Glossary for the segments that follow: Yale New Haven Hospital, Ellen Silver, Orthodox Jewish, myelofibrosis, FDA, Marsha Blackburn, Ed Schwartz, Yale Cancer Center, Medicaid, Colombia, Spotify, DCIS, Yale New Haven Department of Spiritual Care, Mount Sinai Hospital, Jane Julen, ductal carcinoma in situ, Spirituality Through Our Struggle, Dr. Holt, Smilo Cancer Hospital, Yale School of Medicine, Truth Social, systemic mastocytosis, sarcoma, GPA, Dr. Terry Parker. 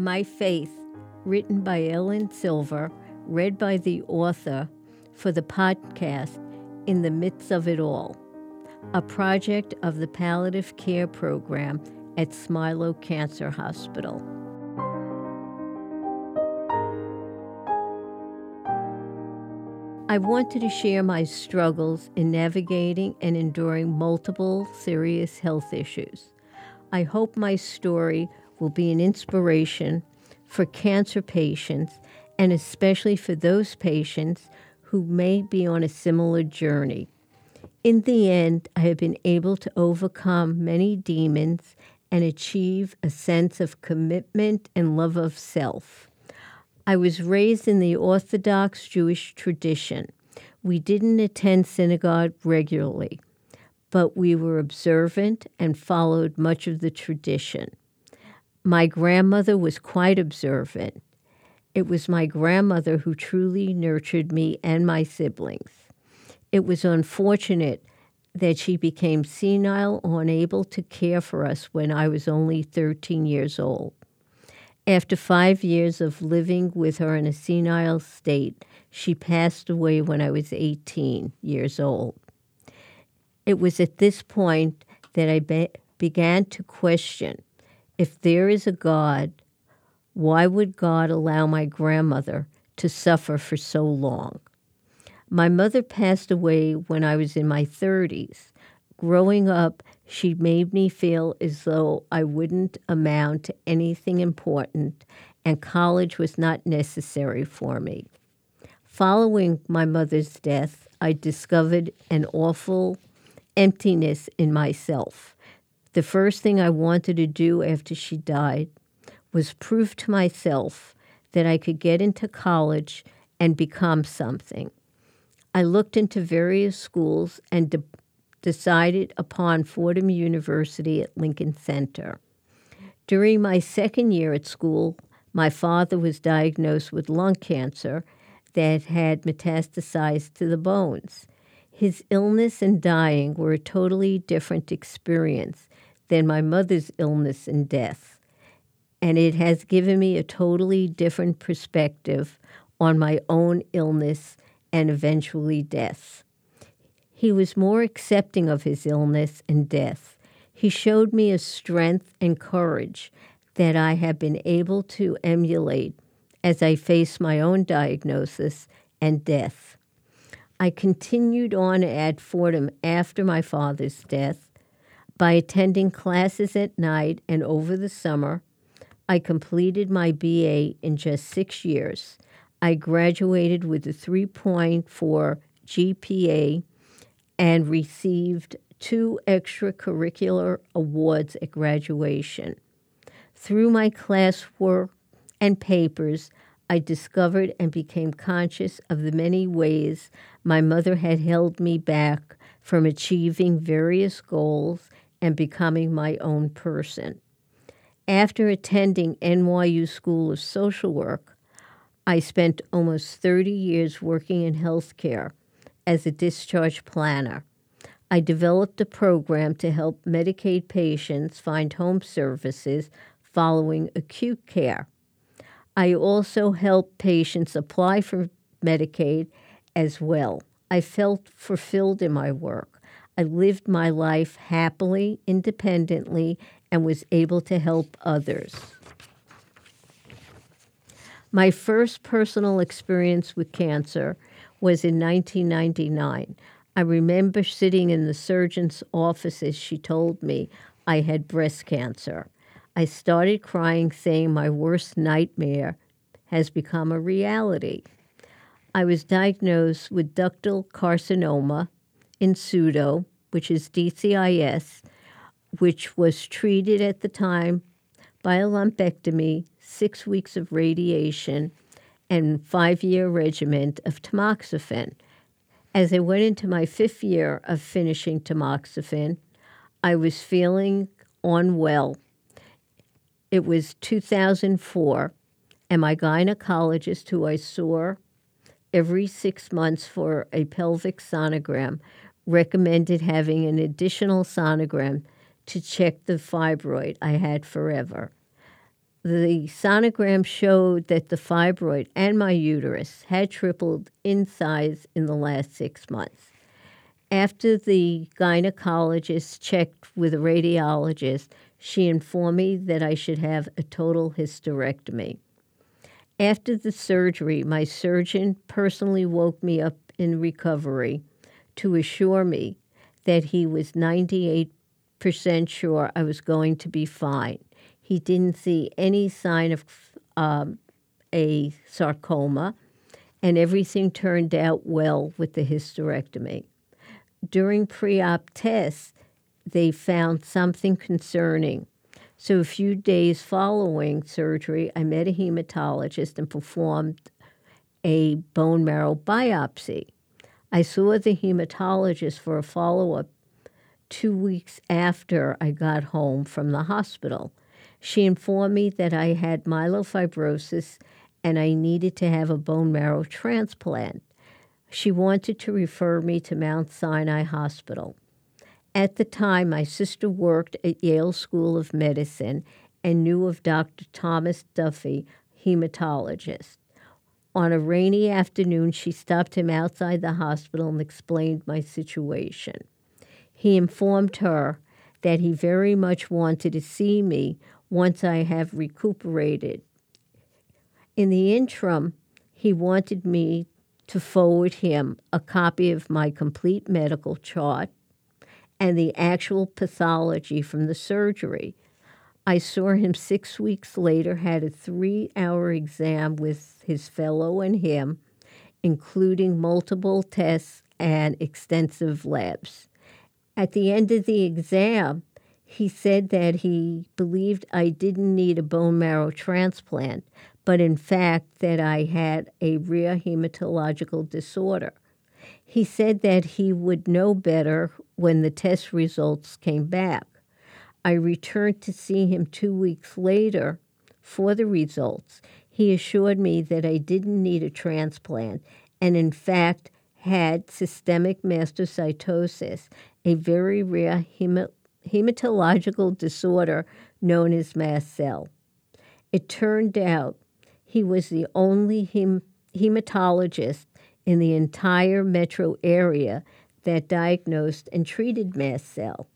My Faith, written by Ellen Silver, read by the author for the podcast In the Midst of It All, a project of the Palliative Care Program at Smilo Cancer Hospital. I wanted to share my struggles in navigating and enduring multiple serious health issues. I hope my story will be an inspiration for cancer patients and especially for those patients who may be on a similar journey. In the end, I have been able to overcome many demons and achieve a sense of commitment and love of self. I was raised in the Orthodox Jewish tradition. We didn't attend synagogue regularly, but we were observant and followed much of the tradition. My grandmother was quite observant. It was my grandmother who truly nurtured me and my siblings. It was unfortunate that she became senile or unable to care for us when I was only 13 years old. After 5 years of living with her in a senile state, she passed away when I was 18 years old. It was at this point that I began to question, if there is a God, why would God allow my grandmother to suffer for so long? My mother passed away when I was in my 30s. Growing up, she made me feel as though I wouldn't amount to anything important, and college was not necessary for me. Following my mother's death, I discovered an awful emptiness in myself. The first thing I wanted to do after she died was prove to myself that I could get into college and become something. I looked into various schools and decided upon Fordham University at Lincoln Center. During my second year at school, my father was diagnosed with lung cancer that had metastasized to the bones. His illness and dying were a totally different experience than my mother's illness and death, and it has given me a totally different perspective on my own illness and eventually death. He was more accepting of his illness and death. He showed me a strength and courage that I have been able to emulate as I face my own diagnosis and death. I continued on at Fordham after my father's death by attending classes at night and over the summer. I completed my BA in just 6 years. I graduated with a 3.4 GPA and received 2 extracurricular awards at graduation. Through my classwork and papers, I discovered and became conscious of the many ways my mother had held me back from achieving various goals and becoming my own person. After attending NYU School of Social Work, I spent almost 30 years working in healthcare as a discharge planner. I developed a program to help Medicaid patients find home services following acute care. I also helped patients apply for Medicaid as well. I felt fulfilled in my work. I lived my life happily, independently, and was able to help others. My first personal experience with cancer was in 1999. I remember sitting in the surgeon's office as she told me I had breast cancer. I started crying, saying my worst nightmare has become a reality. I was diagnosed with ductal carcinoma in situ, which is DCIS, which was treated at the time by a lumpectomy, 6 weeks of radiation, and 5-year regimen of tamoxifen. As I went into my 5th year of finishing tamoxifen, I was feeling unwell. It was 2004, and my gynecologist, who I saw every 6 months for a pelvic sonogram, recommended having an additional sonogram to check the fibroid I had forever. The sonogram showed that the fibroid and my uterus had tripled in size in the last 6 months. After the gynecologist checked with a radiologist, she informed me that I should have a total hysterectomy. After the surgery, my surgeon personally woke me up in recovery to assure me that he was 98% sure I was going to be fine. He didn't see any sign of a sarcoma, and everything turned out well with the hysterectomy. During pre-op tests, they found something concerning. So a few days following surgery, I met a hematologist and performed a bone marrow biopsy. I saw the hematologist for a follow-up 2 weeks after I got home from the hospital. She informed me that I had myelofibrosis and I needed to have a bone marrow transplant. She wanted to refer me to Mount Sinai Hospital. At the time, my sister worked at Yale School of Medicine and knew of Dr. Thomas Duffy, hematologist. On a rainy afternoon, she stopped him outside the hospital and explained my situation. He informed her that he very much wanted to see me once I have recuperated. In the interim, he wanted me to forward him a copy of my complete medical chart and the actual pathology from the surgery. I saw him 6 weeks later, had a 3-hour exam with his fellow and him, including multiple tests and extensive labs. At the end of the exam, he said that he believed I didn't need a bone marrow transplant, but in fact that I had a rare hematological disorder. He said that he would know better when the test results came back. I returned to see him 2 weeks later for the results. He assured me that I didn't need a transplant and in fact had systemic mastocytosis, a very rare hematological disorder known as mast cell. It turned out he was the only hematologist in the entire metro area that diagnosed and treated mast cell.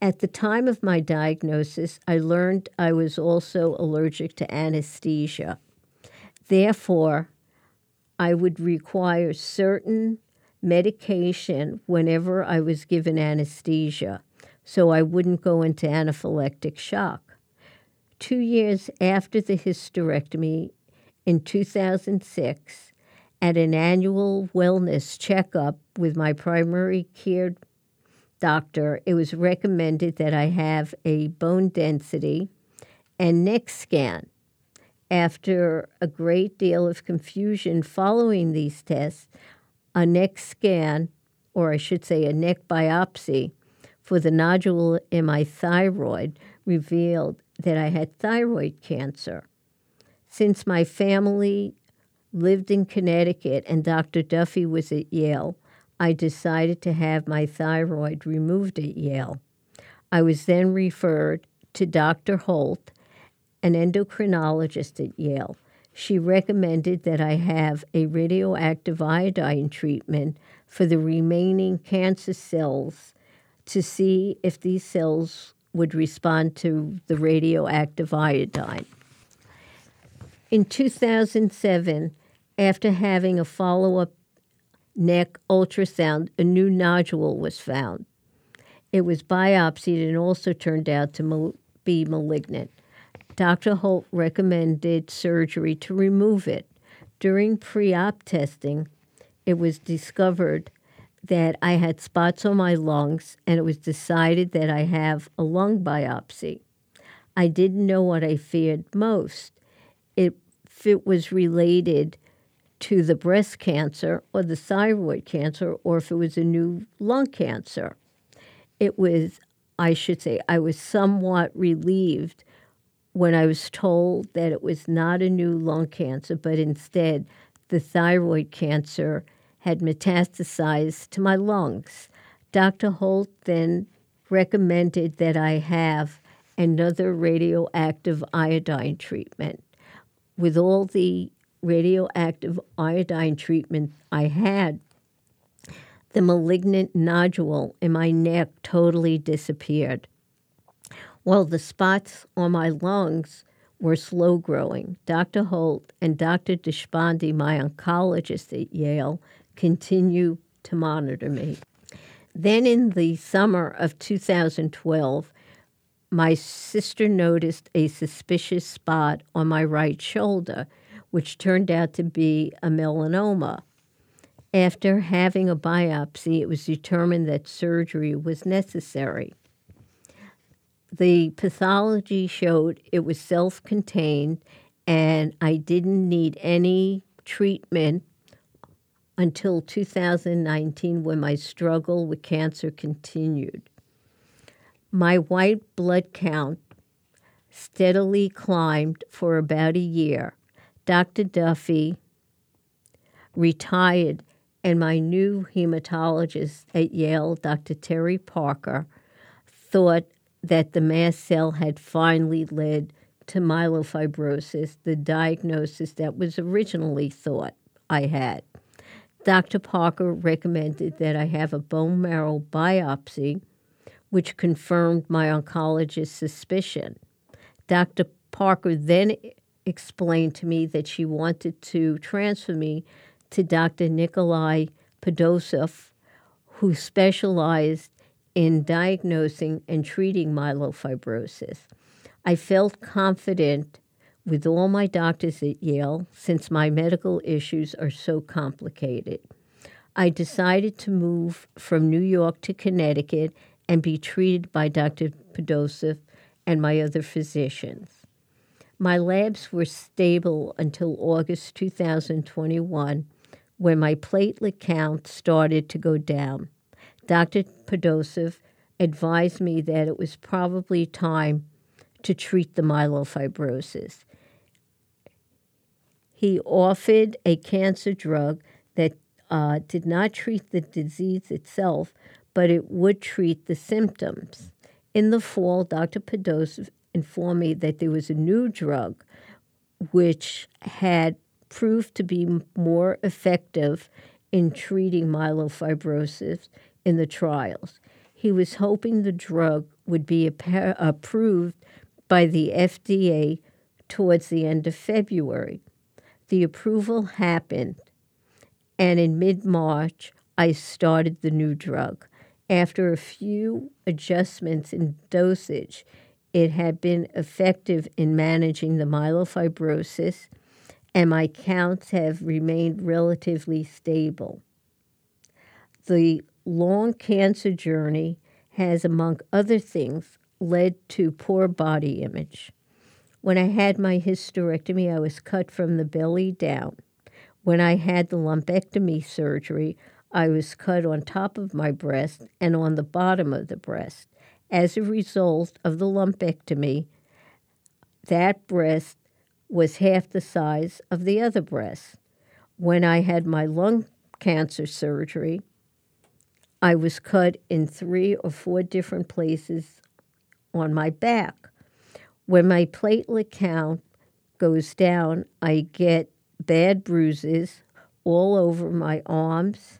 At the time of my diagnosis, I learned I was also allergic to anesthesia. Therefore, I would require certain medication whenever I was given anesthesia, so I wouldn't go into anaphylactic shock. 2 years after the hysterectomy, in 2006, at an annual wellness checkup with my primary care doctor, it was recommended that I have a bone density and neck scan. After a great deal of confusion following these tests, a neck scan, or I should say a neck biopsy, for the nodule in my thyroid revealed that I had thyroid cancer. Since my family lived in Connecticut and Dr. Duffy was at Yale, I decided to have my thyroid removed at Yale. I was then referred to Dr. Holt, an endocrinologist at Yale. She recommended that I have a radioactive iodine treatment for the remaining cancer cells to see if these cells would respond to the radioactive iodine. In 2007, after having a follow-up neck ultrasound, a new nodule was found. It was biopsied and also turned out to be malignant. Dr. Holt recommended surgery to remove it. During pre-op testing, it was discovered that I had spots on my lungs, and it was decided that I have a lung biopsy. I didn't know what I feared most, if it was related to the breast cancer or the thyroid cancer, or if it was a new lung cancer. I was somewhat relieved when I was told that it was not a new lung cancer, but instead the thyroid cancer had metastasized to my lungs. Dr. Holt then recommended that I have another radioactive iodine treatment. With all the radioactive iodine treatment I had, the malignant nodule in my neck totally disappeared, while the spots on my lungs were slow growing. Dr. Holt and Dr. Deshpande, my oncologist at Yale, continue to monitor me. Then in the summer of 2012, my sister noticed a suspicious spot on my right shoulder, which turned out to be a melanoma. After having a biopsy, it was determined that surgery was necessary. The pathology showed it was self-contained, and I didn't need any treatment until 2019, when my struggle with cancer continued. My white blood count steadily climbed for about a year. Dr. Duffy retired, and my new hematologist at Yale, Dr. Terry Parker, thought that the mast cell had finally led to myelofibrosis, the diagnosis that was originally thought I had. Dr. Parker recommended that I have a bone marrow biopsy, which confirmed my oncologist's suspicion. Dr. Parker then explained to me that she wanted to transfer me to Dr. Nikolai Podosov, who specialized in diagnosing and treating myelofibrosis. I felt confident with all my doctors at Yale, since my medical issues are so complicated. I decided to move from New York to Connecticut and be treated by Dr. Podosov and my other physicians. My labs were stable until August 2021, when my platelet count started to go down. Dr. Podosov advised me that it was probably time to treat the myelofibrosis. He offered a cancer drug that did not treat the disease itself, but it would treat the symptoms. In the fall, Dr. Podosov informed me that there was a new drug which had proved to be more effective in treating myelofibrosis in the trials. He was hoping the drug would be approved by the FDA towards the end of February. The approval happened, and in mid-March, I started the new drug. After a few adjustments in dosage, it had been effective in managing the myelofibrosis, and my counts have remained relatively stable. The long cancer journey has, among other things, led to poor body image. When I had my hysterectomy, I was cut from the belly down. When I had the lumpectomy surgery, I was cut on top of my breast and on the bottom of the breast. As a result of the lumpectomy, that breast was half the size of the other breast. When I had my lung cancer surgery, I was cut in 3 or 4 different places on my back. When my platelet count goes down, I get bad bruises all over my arms,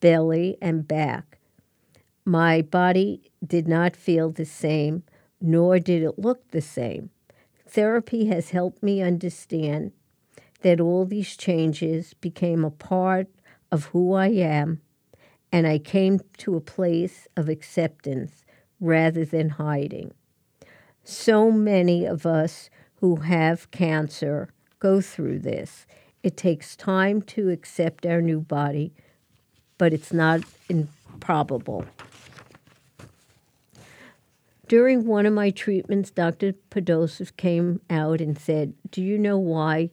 belly, and back. My body did not feel the same, nor did it look the same. Therapy has helped me understand that all these changes became a part of who I am, and I came to a place of acceptance rather than hiding. So many of us who have cancer go through this. It takes time to accept our new body, but it's not improbable. During one of my treatments, Dr. Podosov came out and said, "Do you know why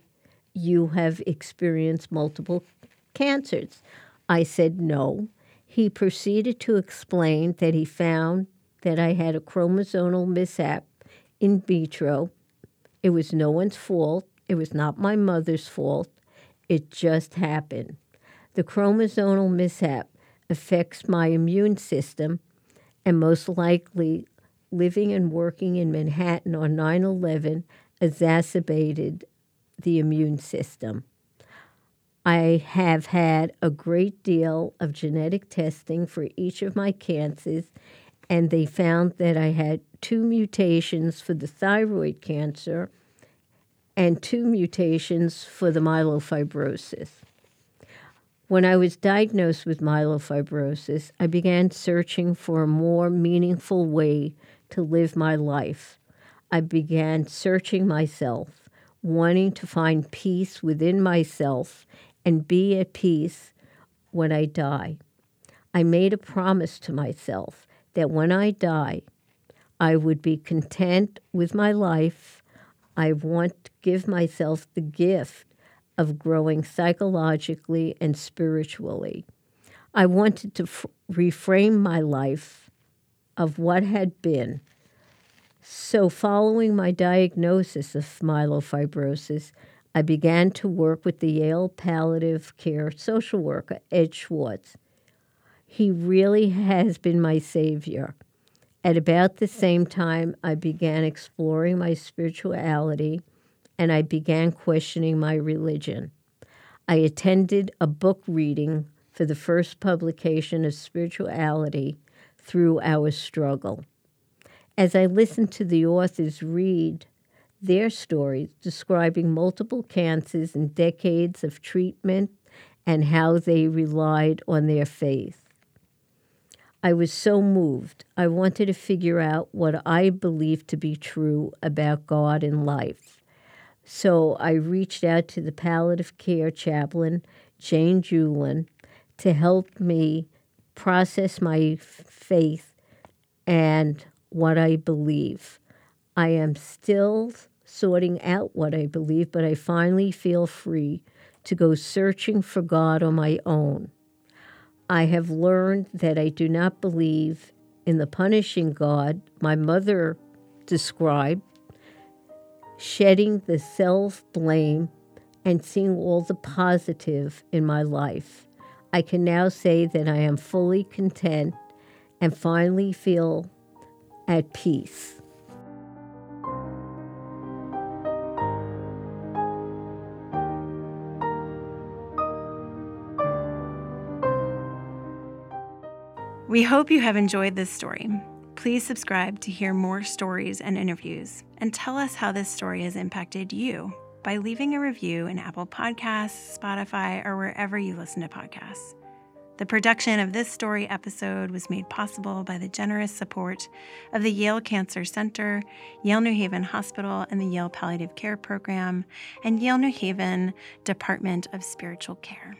you have experienced multiple cancers?" I said no. He proceeded to explain that he found that I had a chromosomal mishap in vitro. It was no one's fault. It was not my mother's fault. It just happened. The chromosomal mishap affects my immune system and most likely living and working in Manhattan on 9/11 exacerbated the immune system. I have had a great deal of genetic testing for each of my cancers, and they found that I had 2 mutations for the thyroid cancer and 2 mutations for the myelofibrosis. When I was diagnosed with myelofibrosis, I began searching for a more meaningful way to live my life. I began searching myself, wanting to find peace within myself and be at peace when I die. I made a promise to myself that when I die, I would be content with my life. I want to give myself the gift of growing psychologically and spiritually. I wanted to reframe my life of what had been. So following my diagnosis of myelofibrosis, I began to work with the Yale Palliative Care social worker, Ed Schwartz. He really has been my savior. At about the same time, I began exploring my spirituality, and I began questioning my religion. I attended a book reading for the first publication of Spirituality Through Our Struggle. As I listened to the authors read their stories describing multiple cancers and decades of treatment and how they relied on their faith. I was so moved. I wanted to figure out what I believed to be true about God and life. So I reached out to the palliative care chaplain, Jane Julen, to help me process my faith and what I believe. I am still sorting out what I believe, but I finally feel free to go searching for God on my own. I have learned that I do not believe in the punishing God my mother described, shedding the self-blame and seeing all the positive in my life. I can now say that I am fully content and finally feel at peace. We hope you have enjoyed this story. Please subscribe to hear more stories and interviews, and tell us how this story has impacted you by leaving a review in Apple Podcasts, Spotify, or wherever you listen to podcasts. The production of this story episode was made possible by the generous support of the Yale Cancer Center, Yale New Haven Hospital, and the Yale Palliative Care Program, and Yale New Haven Department of Spiritual Care.